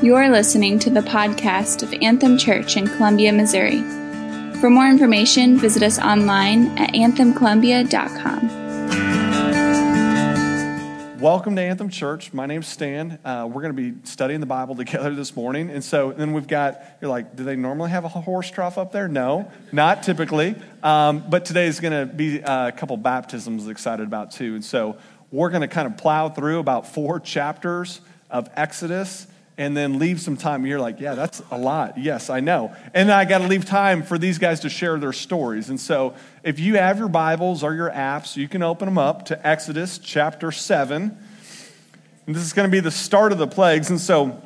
You're listening to the podcast of Anthem Church in Columbia, Missouri. For more information, visit us online at anthemcolumbia.com. Welcome to Anthem Church. My name's Stan. We're going to be studying the Bible together this morning. And so then we've got, you're like, do they normally have a horse trough up there? No, not typically. But today is going to be a couple baptisms excited about too. And so we're going to kind of plow through about 4 chapters of Exodus and then leave some time. You're like, yeah, that's a lot. Yes, I know. And then I got to leave time for these guys to share their stories. And so if you have your Bibles or your apps, you can open them up to Exodus chapter 7. And this is going to be the start of the plagues. And so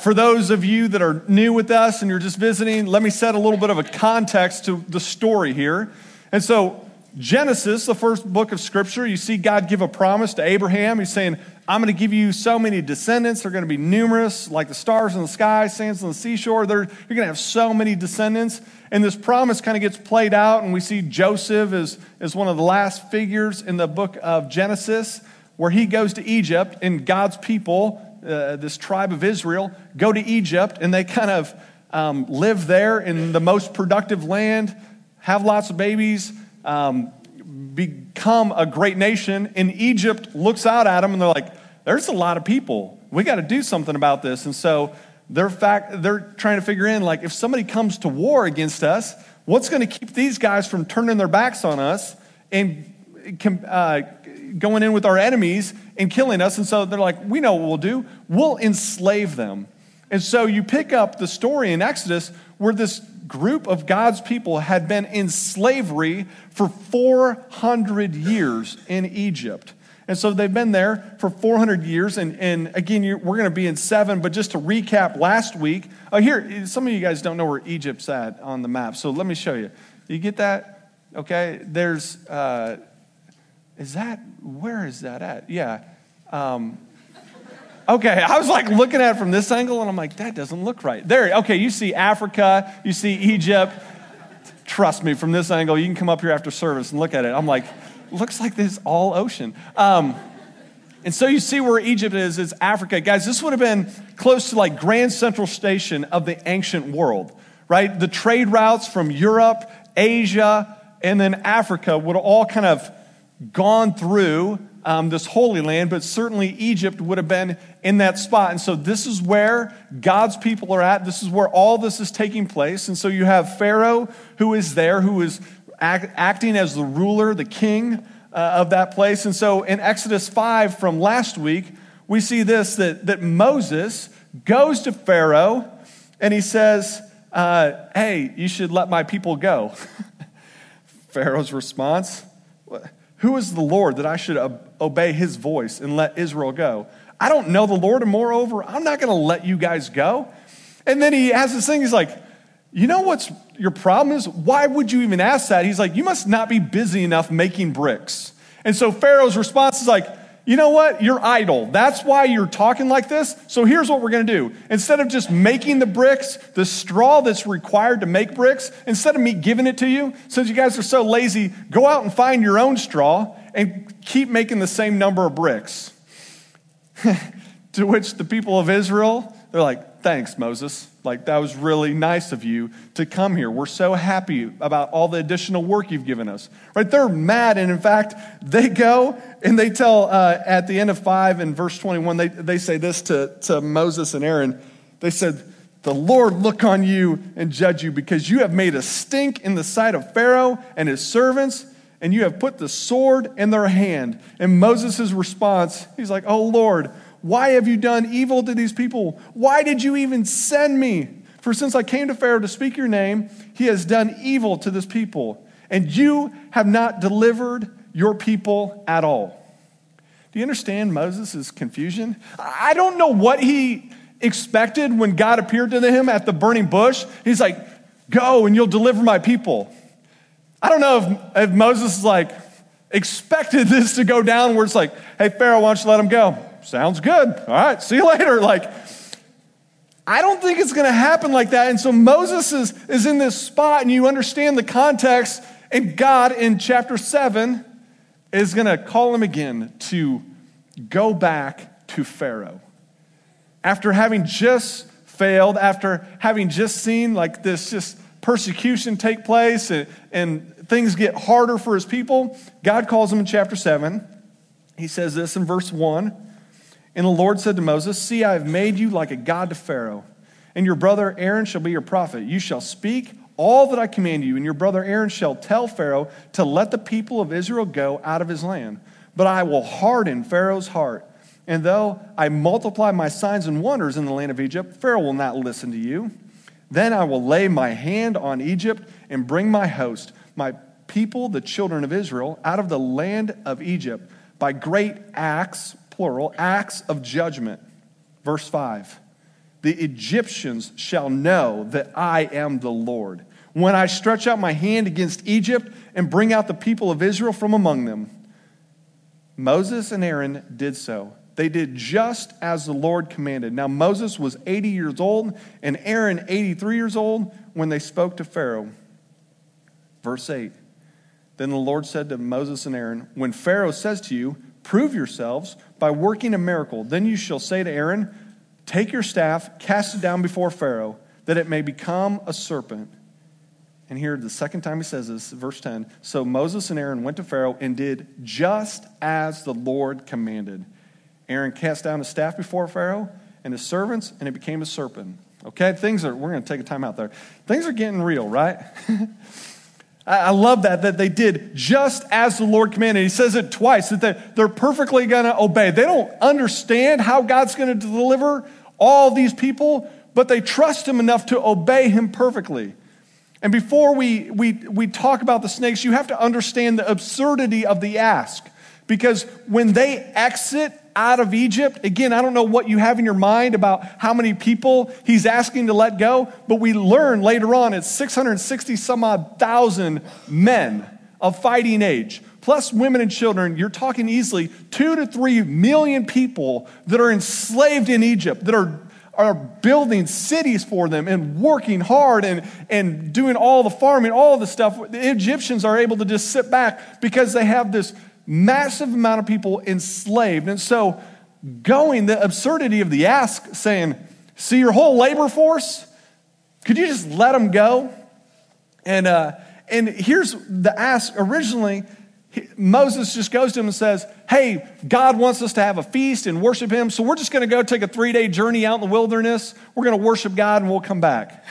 for those of you that are new with us and you're just visiting, let me set a little bit of a context to the story here. And so Genesis, the first book of Scripture, you see God give a promise to Abraham. He's saying, I'm going to give you so many descendants. They're going to be numerous, like the stars in the sky, sands on the seashore. You're going to have so many descendants. And this promise kind of gets played out, and we see Joseph is one of the last figures in the book of Genesis, where he goes to Egypt, and God's people, this tribe of Israel, go to Egypt, and they kind of live there in the most productive land, have lots of babies, become a great nation. And Egypt looks out at them and they're like, there's a lot of people. We got to do something about this. And so they're trying to figure in, like, if somebody comes to war against us, what's going to keep these guys from turning their backs on us and going in with our enemies and killing us? And so they're like, we know what we'll do. We'll enslave them. And so you pick up the story in Exodus where this group of God's people had been in slavery for 400 years in Egypt. And so they've been there for 400 years. And again, we're going to be in 7, but just to recap last week, here, some of you guys don't know where Egypt's at on the map, so let me show you. You get that? Okay, there's, where is that at? Yeah, okay, I was like looking at it from this angle, and I'm like, that doesn't look right. There, okay, you see Africa, you see Egypt. Trust me, from this angle, you can come up here after service and look at it. I'm like, looks like this all ocean. And so you see where Egypt is, it's Africa. Guys, this would have been close to like Grand Central Station of the ancient world, right? The trade routes from Europe, Asia, and then Africa would have all kind of gone through this holy land, but certainly Egypt would have been in that spot. And so this is where God's people are at. This is where all this is taking place. And so you have Pharaoh who is there, who is acting as the ruler, the king of that place. And so in Exodus 5 from last week, we see this, that Moses goes to Pharaoh and he says, hey, you should let my people go. Pharaoh's response, what? Who is the Lord that I should obey his voice and let Israel go? I don't know the Lord, and moreover, I'm not going to let you guys go. And then he has this thing. He's like, you know what's your problem is? Why would you even ask that? He's like, you must not be busy enough making bricks. And so Pharaoh's response is like, you know what? You're idle. That's why you're talking like this. So here's what we're going to do. Instead of just making the bricks, the straw that's required to make bricks, instead of me giving it to you, since you guys are so lazy, go out and find your own straw and keep making the same number of bricks. To which the people of Israel, they're like, thanks, Moses. Like, that was really nice of you to come here. We're so happy about all the additional work you've given us. Right? They're mad, and in fact, they go and they tell, at the end of 5 and verse 21, they say this to Moses and Aaron. They said, the Lord look on you and judge you, because you have made a stink in the sight of Pharaoh and his servants, and you have put the sword in their hand. And Moses' response, he's like, oh, Lord, why have you done evil to these people? Why did you even send me? For since I came to Pharaoh to speak your name, he has done evil to this people, and you have not delivered your people at all. Do you understand Moses' confusion? I don't know what he expected when God appeared to him at the burning bush. He's like, go and you'll deliver my people. I don't know if Moses is like expected this to go down where it's like, hey, Pharaoh, why don't you let him go? Sounds good. All right, see you later. Like, I don't think it's going to happen like that. And so Moses is in this spot, and you understand the context, and God in chapter 7 is going to call him again to go back to Pharaoh. after having just failed, after having just seen like this just persecution take place and things get harder for his people, God calls him in chapter 7. He says this in verse 1. And the Lord said to Moses, see, I have made you like a god to Pharaoh, and your brother Aaron shall be your prophet. You shall speak all that I command you, and your brother Aaron shall tell Pharaoh to let the people of Israel go out of his land. But I will harden Pharaoh's heart, and though I multiply my signs and wonders in the land of Egypt, Pharaoh will not listen to you. Then I will lay my hand on Egypt and bring my host, my people, the children of Israel, out of the land of Egypt by great acts, plural, acts of judgment. Verse 5, the Egyptians shall know that I am the Lord, when I stretch out my hand against Egypt and bring out the people of Israel from among them. Moses and Aaron did so. They did just as the Lord commanded. Now Moses was 80 years old and Aaron 83 years old when they spoke to Pharaoh. Verse 8, then the Lord said to Moses and Aaron, when Pharaoh says to you, prove yourselves by working a miracle, then you shall say to Aaron, take your staff, cast it down before Pharaoh, that it may become a serpent. And here, the second time he says this, verse 10, so Moses and Aaron went to Pharaoh and did just as the Lord commanded. Aaron cast down his staff before Pharaoh and his servants, and it became a serpent. Okay, we're going to take a time out there. Things are getting real, right? I love that they did just as the Lord commanded. He says it twice, that they're perfectly going to obey. They don't understand how God's going to deliver all these people, but they trust him enough to obey him perfectly. And before we talk about the snakes, you have to understand the absurdity of the ask. Because when they exit out of Egypt, again, I don't know what you have in your mind about how many people he's asking to let go, but we learn later on it's 660 some odd thousand men of fighting age, plus women and children. You're talking easily 2 to 3 million people that are enslaved in Egypt, that are building cities for them and working hard and doing all the farming, all the stuff. The Egyptians are able to just sit back because they have this massive amount of people enslaved. And so the absurdity of the ask, saying, see your whole labor force? Could you just let them go? And here's the ask. Originally, Moses just goes to him and says, hey, God wants us to have a feast and worship him, so we're just going to go take a 3-day journey out in the wilderness. We're going to worship God and we'll come back.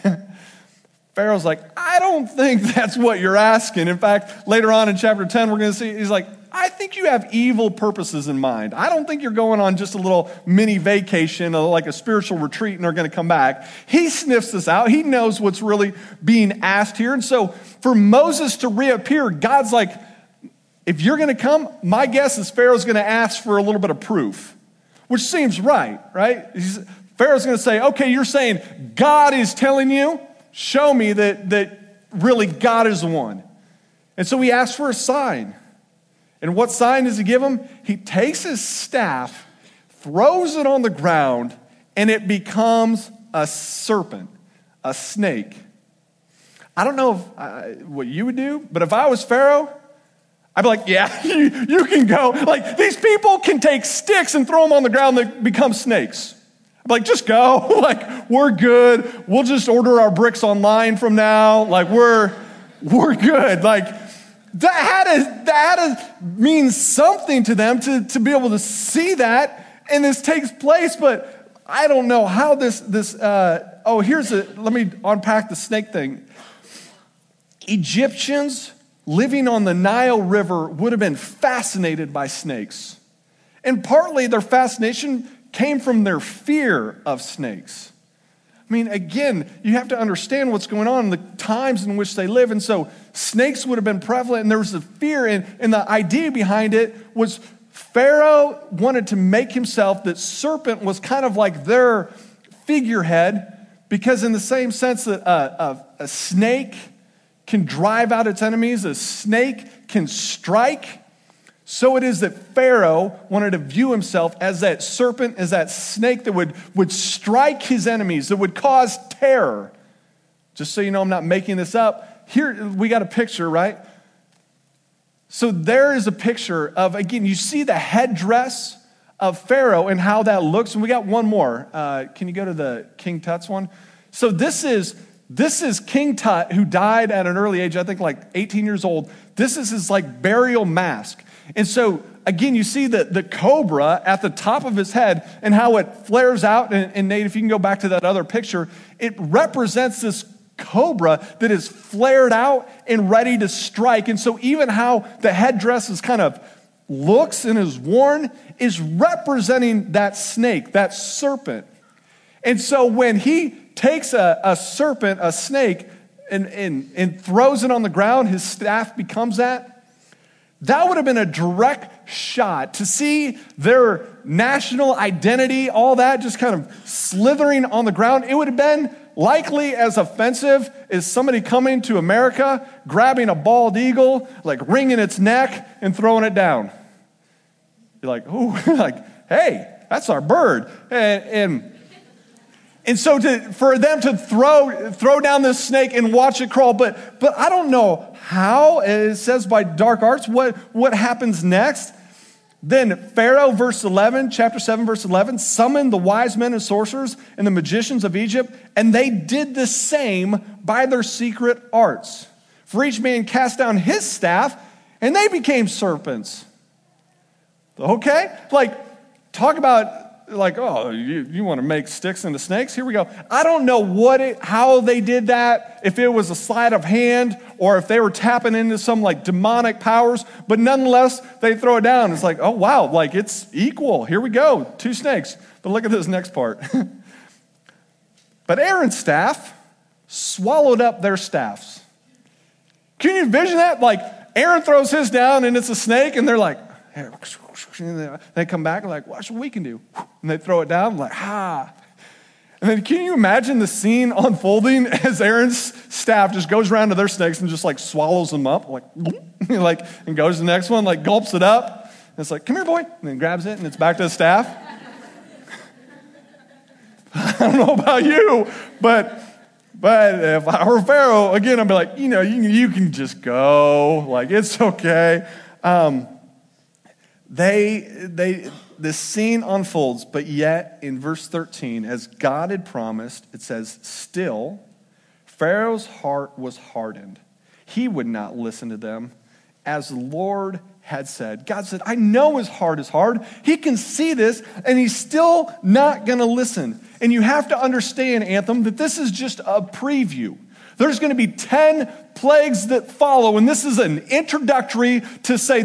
Pharaoh's like, I don't think that's what you're asking. In fact, later on in chapter 10, we're going to see, he's like, I think you have evil purposes in mind. I don't think you're going on just a little mini vacation, like a spiritual retreat, and they're going to come back. He sniffs this out. He knows what's really being asked here. And so for Moses to reappear, God's like, if you're going to come, my guess is Pharaoh's going to ask for a little bit of proof, which seems right? Pharaoh's going to say, okay, you're saying God is telling you, show me that really God is the one. And so he asks for a sign. And what sign does he give him? He takes his staff, throws it on the ground, and it becomes a serpent, a snake. I don't know what you would do, but if I was Pharaoh, I'd be like, yeah, you can go. Like, these people can take sticks and throw them on the ground that become snakes. I'd be like, just go. Like, we're good. We'll just order our bricks online from now. Like, we're good. Like, that had to mean something to them to be able to see that. And this takes place, but I don't know how let me unpack the snake thing. Egyptians living on the Nile River would have been fascinated by snakes. And partly their fascination came from their fear of snakes. I mean, again, you have to understand what's going on in the times in which they live. And so snakes would have been prevalent, and there was a fear. And the idea behind it was Pharaoh wanted to make himself that serpent was kind of like their figurehead, because in the same sense that a snake can drive out its enemies, a snake can strike, so it is that Pharaoh wanted to view himself as that serpent, as that snake that would strike his enemies, that would cause terror. Just so you know, I'm not making this up. Here, we got a picture, right? So there is a picture of, again, you see the headdress of Pharaoh and how that looks. And we got one more. Can you go to the King Tut's one? So this is King Tut, who died at an early age, I think like 18 years old. This is his like burial mask. And so again, you see the cobra at the top of his head and how it flares out. And Nate, if you can go back to that other picture, it represents this cobra that is flared out and ready to strike. And so even how the headdress is kind of looks and is worn is representing that snake, that serpent. And so when he takes a serpent, a snake, and throws it on the ground, his staff becomes that. That would have been a direct shot to see their national identity, all that just kind of slithering on the ground. It would have been likely as offensive as somebody coming to America, grabbing a bald eagle, like wringing its neck and throwing it down. You're like, oh, like, hey, that's our bird. And so for them to throw down this snake and watch it crawl, but I don't know how, it says by dark arts, what happens next. Then Pharaoh, verse 11, chapter 7, verse 11, summoned the wise men and sorcerers and the magicians of Egypt, and they did the same by their secret arts. For each man cast down his staff, and they became serpents. Okay? Like, talk about... like, oh, you want to make sticks into snakes? Here we go. I don't know how they did that, if it was a sleight of hand or if they were tapping into some like demonic powers, but nonetheless, they throw it down. It's like, oh, wow, like it's equal. Here we go, two snakes. But look at this next part. But Aaron's staff swallowed up their staffs. Can you envision that? Like Aaron throws his down and it's a snake and they're like, hey. They come back like, watch what we can do. And they throw it down like, ha. And then can you imagine the scene unfolding as Aaron's staff just goes around to their snakes and just like swallows them up like and goes to the next one, like gulps it up. And it's like, come here, boy. And then grabs it and it's back to the staff. I don't know about you, but if I were Pharaoh, again, I'd be like, you know, you can just go. Like, it's okay. This scene unfolds, but yet in verse 13, as God had promised, it says, still, Pharaoh's heart was hardened. He would not listen to them, as the Lord had said. God said, I know his heart is hard. He can see this, and he's still not going to listen. And you have to understand, Anthem, that this is just a preview. There's going to be 10 plagues that follow, and this is an introductory to say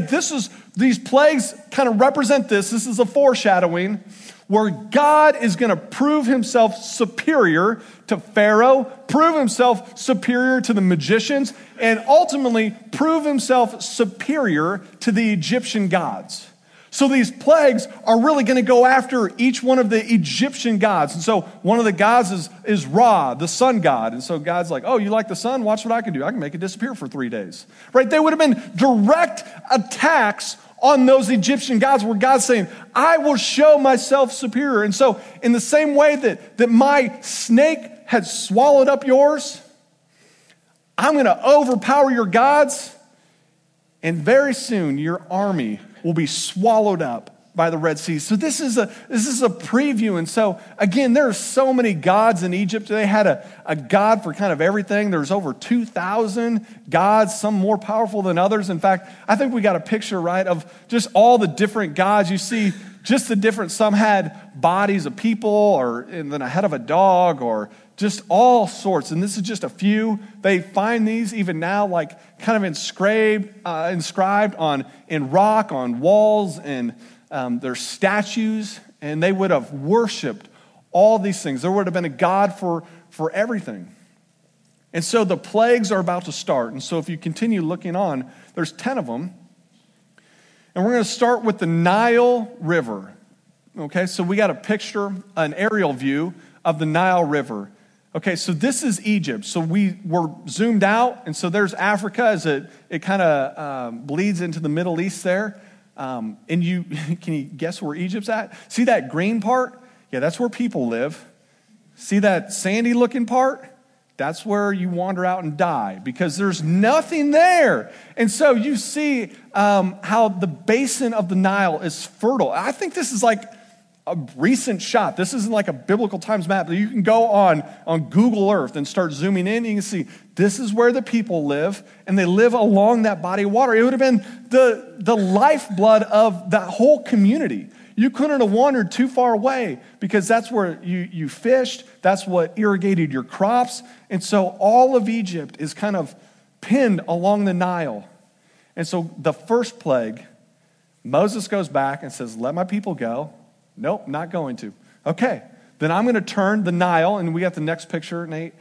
these plagues kind of represent this. This is a foreshadowing where God is going to prove himself superior to Pharaoh, prove himself superior to the magicians, and ultimately prove himself superior to the Egyptian gods. So these plagues are really going to go after each one of the Egyptian gods. And so one of the gods is Ra, the sun god. And so God's like, oh, you like the sun? Watch what I can do. I can make it disappear for 3 days. Right? They would have been direct attacks on those Egyptian gods where God's saying, I will show myself superior. And so in the same way that my snake had swallowed up yours, I'm going to overpower your gods. And very soon your army will be swallowed up by the Red Sea. So this is a preview. And so, again, there are so many gods in Egypt. They had a god for kind of everything. There's over 2,000 gods, some more powerful than others. In fact, I think we got a picture, right, of just all the different gods. You see just the different, some had bodies of people and then a head of a dog or just all sorts. And this is just a few. They find these even now, like kind of inscribed in rock, on walls, and their statues. And they would have worshiped all these things. There would have been a god for everything. And so the plagues are about to start. And so if you continue looking on, there's 10 of them. And we're going to start with the Nile River. Okay, so we got a picture, an aerial view of the Nile River. Okay, so this is Egypt. So we're zoomed out, and so there's Africa as it kind of bleeds into the Middle East there. And can you guess where Egypt's at? See that green part? Yeah, that's where people live. See that sandy-looking part? That's where you wander out and die because there's nothing there. And so you see how the basin of the Nile is fertile. I think this is like a recent shot. This isn't like a biblical times map, but you can go on Google Earth and start zooming in. And you can see this is where the people live, and they live along that body of water. It would have been the lifeblood of that whole community. You couldn't have wandered too far away because that's where you fished. That's what irrigated your crops. And so all of Egypt is kind of pinned along the Nile. And so the first plague, Moses goes back and says, let my people go. Nope, not going to. Okay, then I'm going to turn the Nile, and we got the next picture, Nate.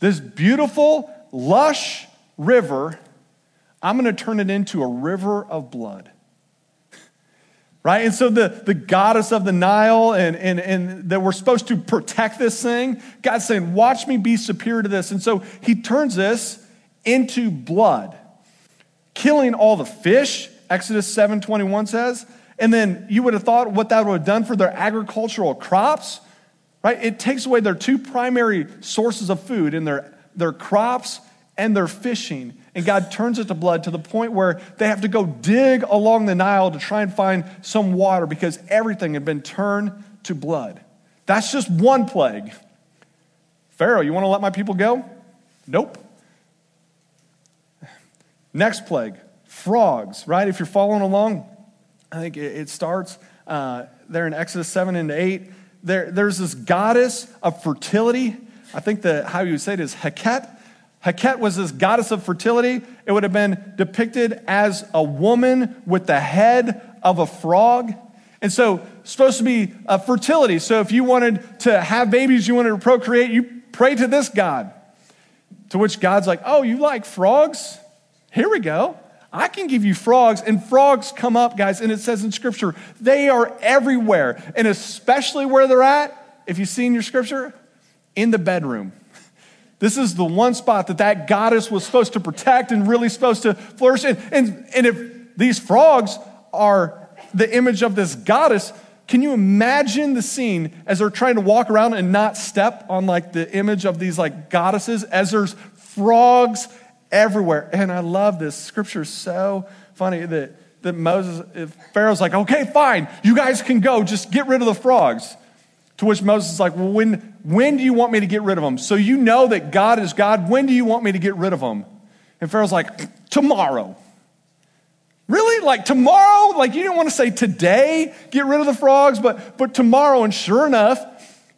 This beautiful, lush river, I'm going to turn it into a river of blood. Right? And so the goddess of the Nile and that we're supposed to protect this thing, God's saying, watch me be superior to this. And so he turns this into blood, killing all the fish, Exodus 7:21 says. And then you would have thought what that would have done for their agricultural crops, right? It takes away their two primary sources of food in their crops and their fishing. And God turns it to blood to the point where they have to go dig along the Nile to try and find some water because everything had been turned to blood. That's just one plague. Pharaoh, you want to let my people go? Nope. Next plague, frogs, right? If you're following along, I think it starts there in Exodus 7 and 8. There's this goddess of fertility. I think how you would say it is Heket. Heket was this goddess of fertility. It would have been depicted as a woman with the head of a frog. And so supposed to be fertility. So if you wanted to have babies, you wanted to procreate, you pray to this god. To which God's like, oh, you like frogs? Here we go. I can give you frogs, and frogs come up, guys, and it says in Scripture, they are everywhere, and especially where they're at, if you see in your Scripture, in the bedroom. This is the one spot that goddess was supposed to protect and really supposed to flourish. And if these frogs are the image of this goddess, can you imagine the scene as they're trying to walk around and not step on like the image of these like goddesses as there's frogs everywhere? And I love this. Scripture's so funny that Pharaoh's like, okay, fine, you guys can go, just get rid of the frogs. To which Moses is like, well, when do you want me to get rid of them? So you know that God is God. When do you want me to get rid of them? And Pharaoh's like, tomorrow. Really? Like tomorrow? Like you didn't want to say today, get rid of the frogs, but tomorrow. And sure enough,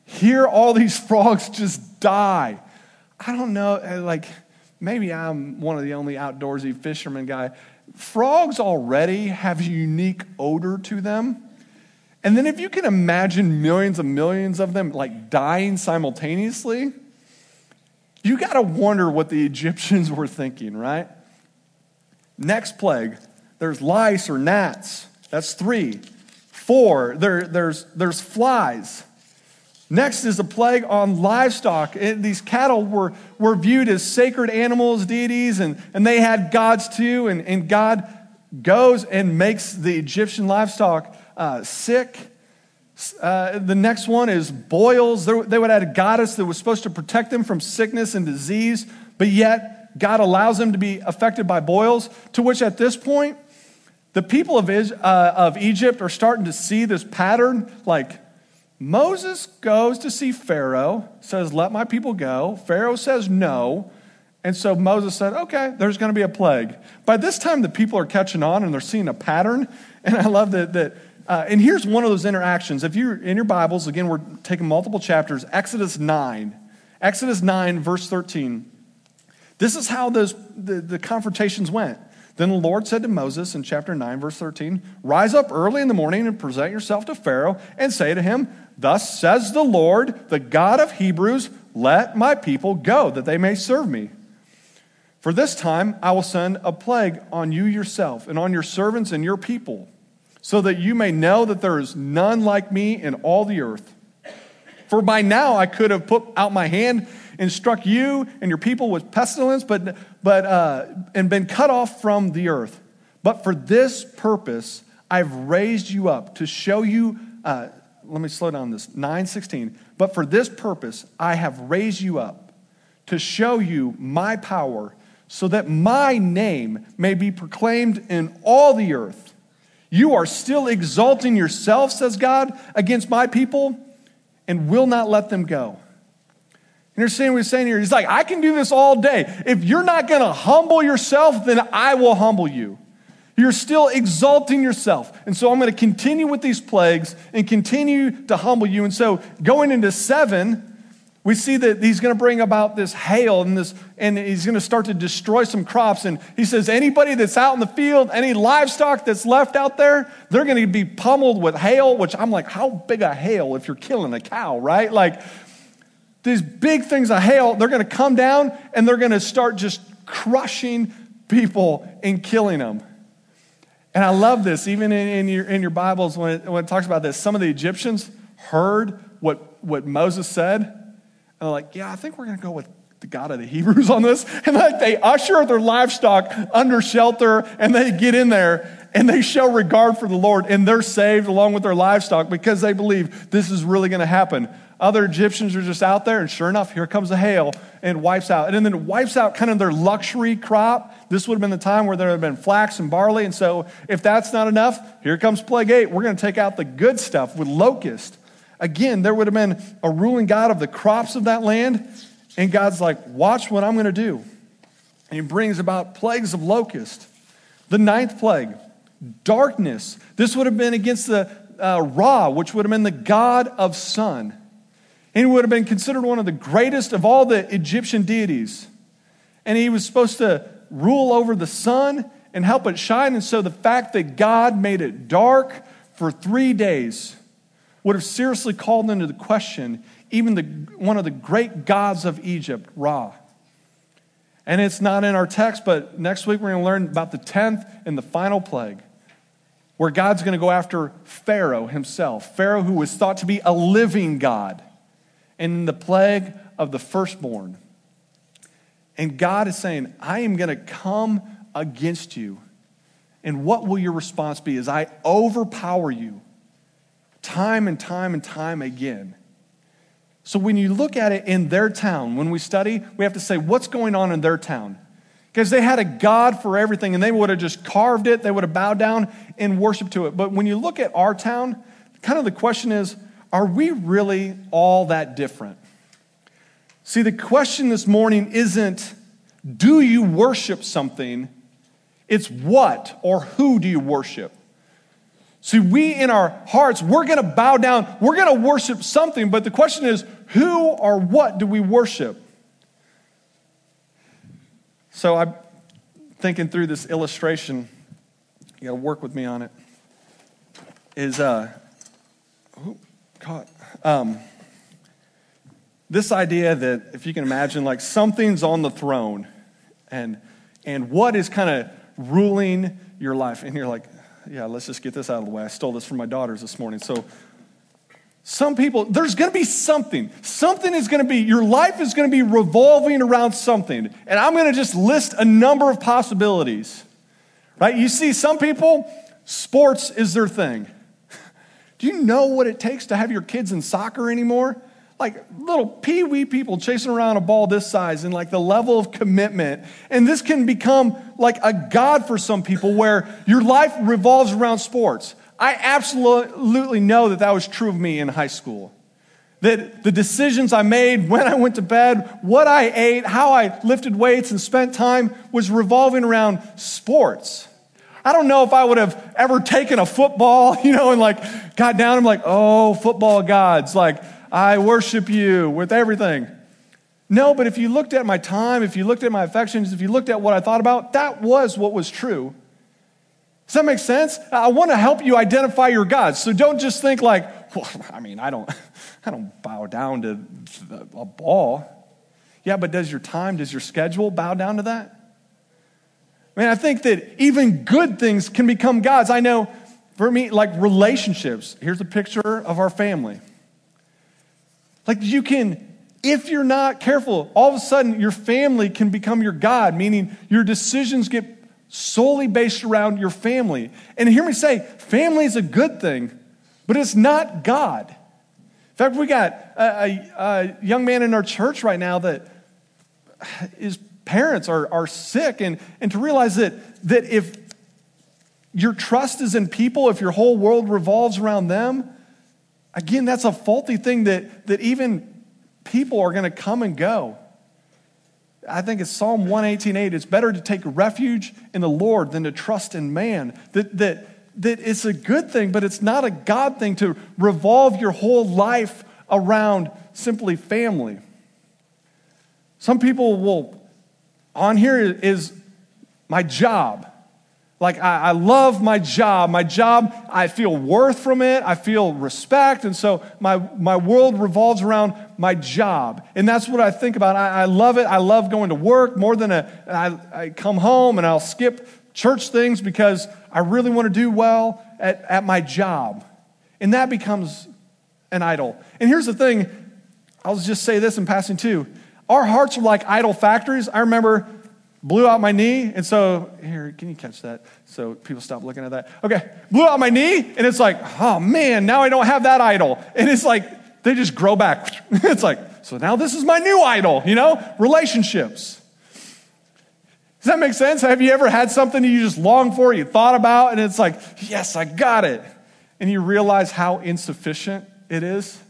here all these frogs just die. I don't know, like, maybe I'm one of the only outdoorsy fisherman guy. Frogs already have a unique odor to them. And then if you can imagine millions and millions of them like dying simultaneously, you got to wonder what the Egyptians were thinking, right? Next plague, there's lice or gnats. That's 3. 4, there's flies. Next is a plague on livestock. These cattle were viewed as sacred animals, deities, and they had gods too. And God goes and makes the Egyptian livestock sick. The next one is boils. They would have had a goddess that was supposed to protect them from sickness and disease, but yet God allows them to be affected by boils, to which at this point, the people of Egypt are starting to see this pattern, like, Moses goes to see Pharaoh, says, let my people go. Pharaoh says no. And so Moses said, okay, there's going to be a plague. By this time, the people are catching on and they're seeing a pattern. And I love that and here's one of those interactions. If you're in your Bibles, again, we're taking multiple chapters, Exodus 9, verse 13. This is how the confrontations went. Then the Lord said to Moses in chapter 9, verse 13, rise up early in the morning and present yourself to Pharaoh and say to him, thus says the Lord, the God of Hebrews, let my people go, that they may serve me. For this time I will send a plague on you yourself and on your servants and your people, so that you may know that there is none like me in all the earth. For by now I could have put out my hand and struck you and your people with pestilence, but and been cut off from the earth. But for this purpose, I've raised you up to show you, let me slow down this, 9:16. But for this purpose, I have raised you up to show you my power so that my name may be proclaimed in all the earth. You are still exalting yourself, says God, against my people and will not let them go. You understand what he's saying here? He's like, I can do this all day. If you're not going to humble yourself, then I will humble you. You're still exalting yourself. And so I'm going to continue with these plagues and continue to humble you. And so going into 7, we see that he's going to bring about this hail and he's going to start to destroy some crops. And he says, anybody that's out in the field, any livestock that's left out there, they're going to be pummeled with hail, which I'm like, how big a hail if you're killing a cow, right? Like, these big things of hail, they're going to come down and they're going to start just crushing people and killing them. And I love this, even in your Bibles, when it talks about this, some of the Egyptians heard what Moses said, and they're like, yeah, I think we're going to go with the God of the Hebrews on this. And like they usher their livestock under shelter, and they get in there, and they show regard for the Lord, and they're saved along with their livestock because they believe this is really going to happen. Other Egyptians are just out there, and sure enough, here comes the hail and wipes out. And then it wipes out kind of their luxury crop. This would have been the time where there had been flax and barley. And so if that's not enough, here comes plague 8. We're going to take out the good stuff with locusts. Again, there would have been a ruling God of the crops of that land. And God's like, watch what I'm going to do. And he brings about plagues of locusts. The 9th plague, darkness. This would have been against the Ra, which would have been the god of sun. And he would have been considered one of the greatest of all the Egyptian deities. And he was supposed to rule over the sun and help it shine. And so the fact that God made it dark for 3 days would have seriously called into the question even one of the great gods of Egypt, Ra. And it's not in our text, but next week we're going to learn about the 10th and the final plague, where God's going to go after Pharaoh himself. Pharaoh, who was thought to be a living god. And the plague of the firstborn. And God is saying, I am going to come against you. And what will your response be? As I overpower you time and time and time again. So when you look at it in their town, when we study, we have to say, what's going on in their town? Because they had a god for everything, and they would have just carved it. They would have bowed down and worshiped to it. But when you look at our town, kind of the question is, are we really all that different? See, the question this morning isn't, do you worship something? It's what or who do you worship? See, we in our hearts, we're going to bow down. We're going to worship something, but the question is, who or what do we worship? So I'm thinking through this illustration. You got to work with me on it. Is, this idea that, if you can imagine, like something's on the throne and what is kind of ruling your life. And you're like, yeah, let's just get this out of the way. I stole this from my daughters this morning. So some people, there's going to be something. Something is going to be, your life is going to be revolving around something. And I'm going to just list a number of possibilities, right? You see some people, sports is their thing. Do you know what it takes to have your kids in soccer anymore? Like little pee-wee people chasing around a ball this size and like the level of commitment. And this can become like a god for some people where your life revolves around sports. I absolutely know that was true of me in high school. That the decisions I made, when I went to bed, what I ate, how I lifted weights and spent time was revolving around sports. I don't know if I would have ever taken a football, and like got down. I'm like, oh, football gods, like I worship you with everything. No, but if you looked at my time, if you looked at my affections, if you looked at what I thought about, that was what was true. Does that make sense? I want to help you identify your gods. So don't just think like, well, I mean, I don't bow down to a ball. Yeah, but does your time, does your schedule bow down to that? I mean, I think that even good things can become gods. I know for me, like relationships, here's a picture of our family. Like you can, if you're not careful, all of a sudden your family can become your god, meaning your decisions get solely based around your family. And hear me say, family is a good thing, but it's not God. In fact, we got a young man in our church right now that his parents are sick, and to realize that if your trust is in people, if your whole world revolves around them, again, that's a faulty thing that even people are going to come and go. I think it's Psalm 118:8. It's better to take refuge in the Lord than to trust in man. That it's a good thing, but it's not a God thing to revolve your whole life around simply family. Some people will, on here is my job. Like, I love my job. My job, I feel worth from it. I feel respect. And so my world revolves around my job. And that's what I think about. I love it. I love going to work more than I come home and I'll skip church things because I really want to do well at my job. And that becomes an idol. And here's the thing. I'll just say this in passing too. Our hearts are like idol factories. I remember blew out my knee. And so, here, can you catch that? So people stop looking at that. Okay, blew out my knee. And it's like, oh man, now I don't have that idol. And it's like, they just grow back. It's like, so now this is my new idol, relationships. Does that make sense? Have you ever had something you just long for, you thought about, and it's like, yes, I got it. And you realize how insufficient it is.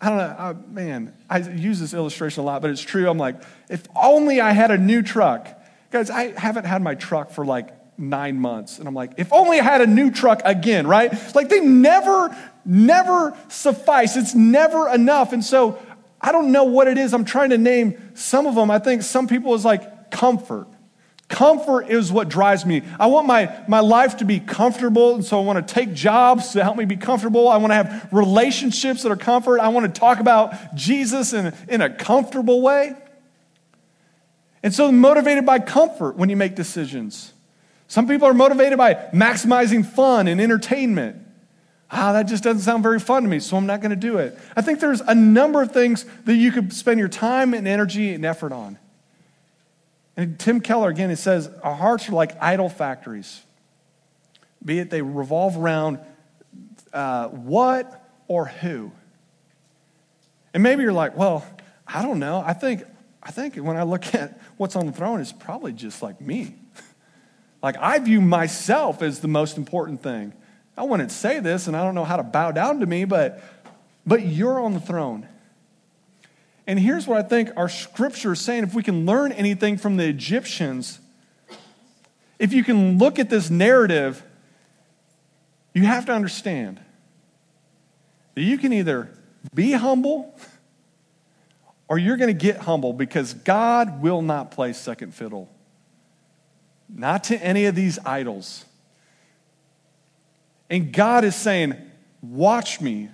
I don't know, I use this illustration a lot, but it's true. I'm like, if only I had a new truck. Guys, I haven't had my truck for like 9 months. And I'm like, if only I had a new truck again, right? Like they never suffice. It's never enough. And so I don't know what it is. I'm trying to name some of them. I think some people is like comfort. Comfort is what drives me. I want my life to be comfortable, and so I want to take jobs to help me be comfortable. I want to have relationships that are comfort. I want to talk about Jesus in a comfortable way. And so motivated by comfort when you make decisions. Some people are motivated by maximizing fun and entertainment. That just doesn't sound very fun to me, so I'm not going to do it. I think there's a number of things that you could spend your time and energy and effort on. And Tim Keller, again, he says, our hearts are like idol factories, be it they revolve around what or who. And maybe you're like, well, I don't know. I think when I look at what's on the throne, it's probably just like me. Like I view myself as the most important thing. I wouldn't say this, and I don't know how to bow down to me, but you're on the throne. And here's what I think our scripture is saying. If we can learn anything from the Egyptians, if you can look at this narrative, you have to understand that you can either be humble or you're going to get humble, because God will not play second fiddle. Not to any of these idols. And God is saying, watch me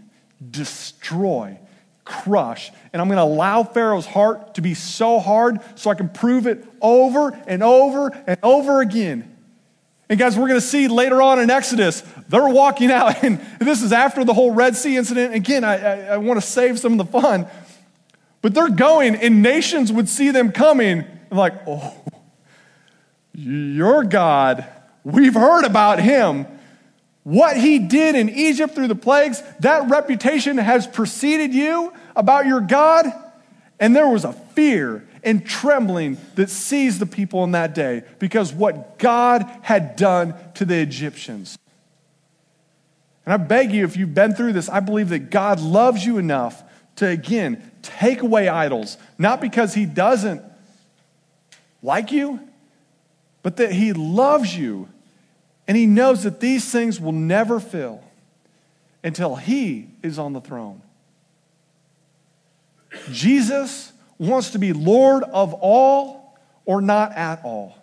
destroy, crush, and I'm going to allow Pharaoh's heart to be so hard so I can prove it over and over and over again. And guys, we're going to see later on in Exodus, they're walking out, and this is after the whole Red Sea incident. Again, I want to save some of the fun, but they're going, and nations would see them coming, and like, oh, your God, we've heard about him. What he did in Egypt through the plagues, that reputation has preceded you about your God. And there was a fear and trembling that seized the people in that day because what God had done to the Egyptians. And I beg you, if you've been through this, I believe that God loves you enough to, again, take away idols. Not because he doesn't like you, but that he loves you. And he knows that these things will never fail until he is on the throne. Jesus wants to be Lord of all or not at all.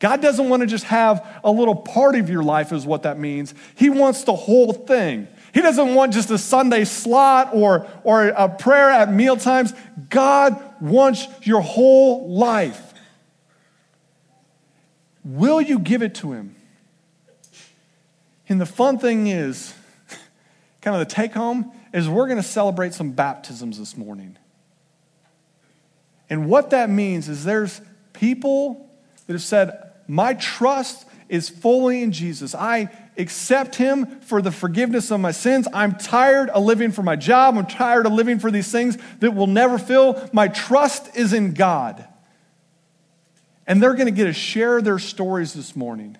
God doesn't want to just have a little part of your life is what that means. He wants the whole thing. He doesn't want just a Sunday slot or a prayer at mealtimes. God wants your whole life. Will you give it to him? And the fun thing is, kind of the take home, is we're going to celebrate some baptisms this morning. And what that means is there's people that have said, my trust is fully in Jesus. I accept him for the forgiveness of my sins. I'm tired of living for my job. I'm tired of living for these things that will never fill. My trust is in God. And they're going to get to share their stories this morning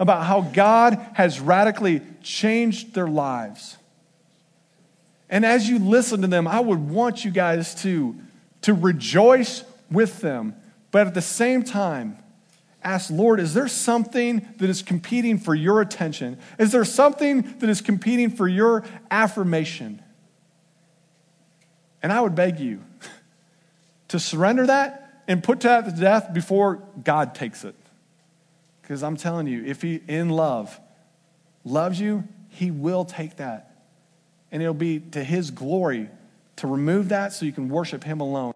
about how God has radically changed their lives. And as you listen to them, I would want you guys to rejoice with them, but at the same time, ask, Lord, is there something that is competing for your attention? Is there something that is competing for your affirmation? And I would beg you to surrender that and put that to death before God takes it. Because I'm telling you, if he, in love, loves you, he will take that. And it'll be to his glory to remove that so you can worship him alone.